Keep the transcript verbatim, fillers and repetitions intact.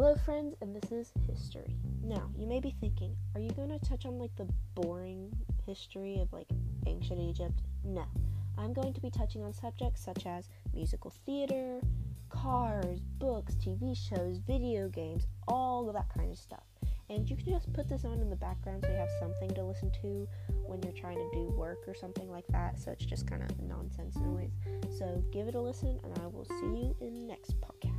Hello friends, and this is history. Now, you may be thinking, are you going to touch on like the boring history of like ancient Egypt? No. I'm going to be touching on subjects such as musical theater, cars, books, T V shows, video games, all of that kind of stuff. And you can just put this on in the background so you have something to listen to when you're trying to do work or something like that, so it's just kind of nonsense noise. So give it a listen, and I will see you in the next podcast.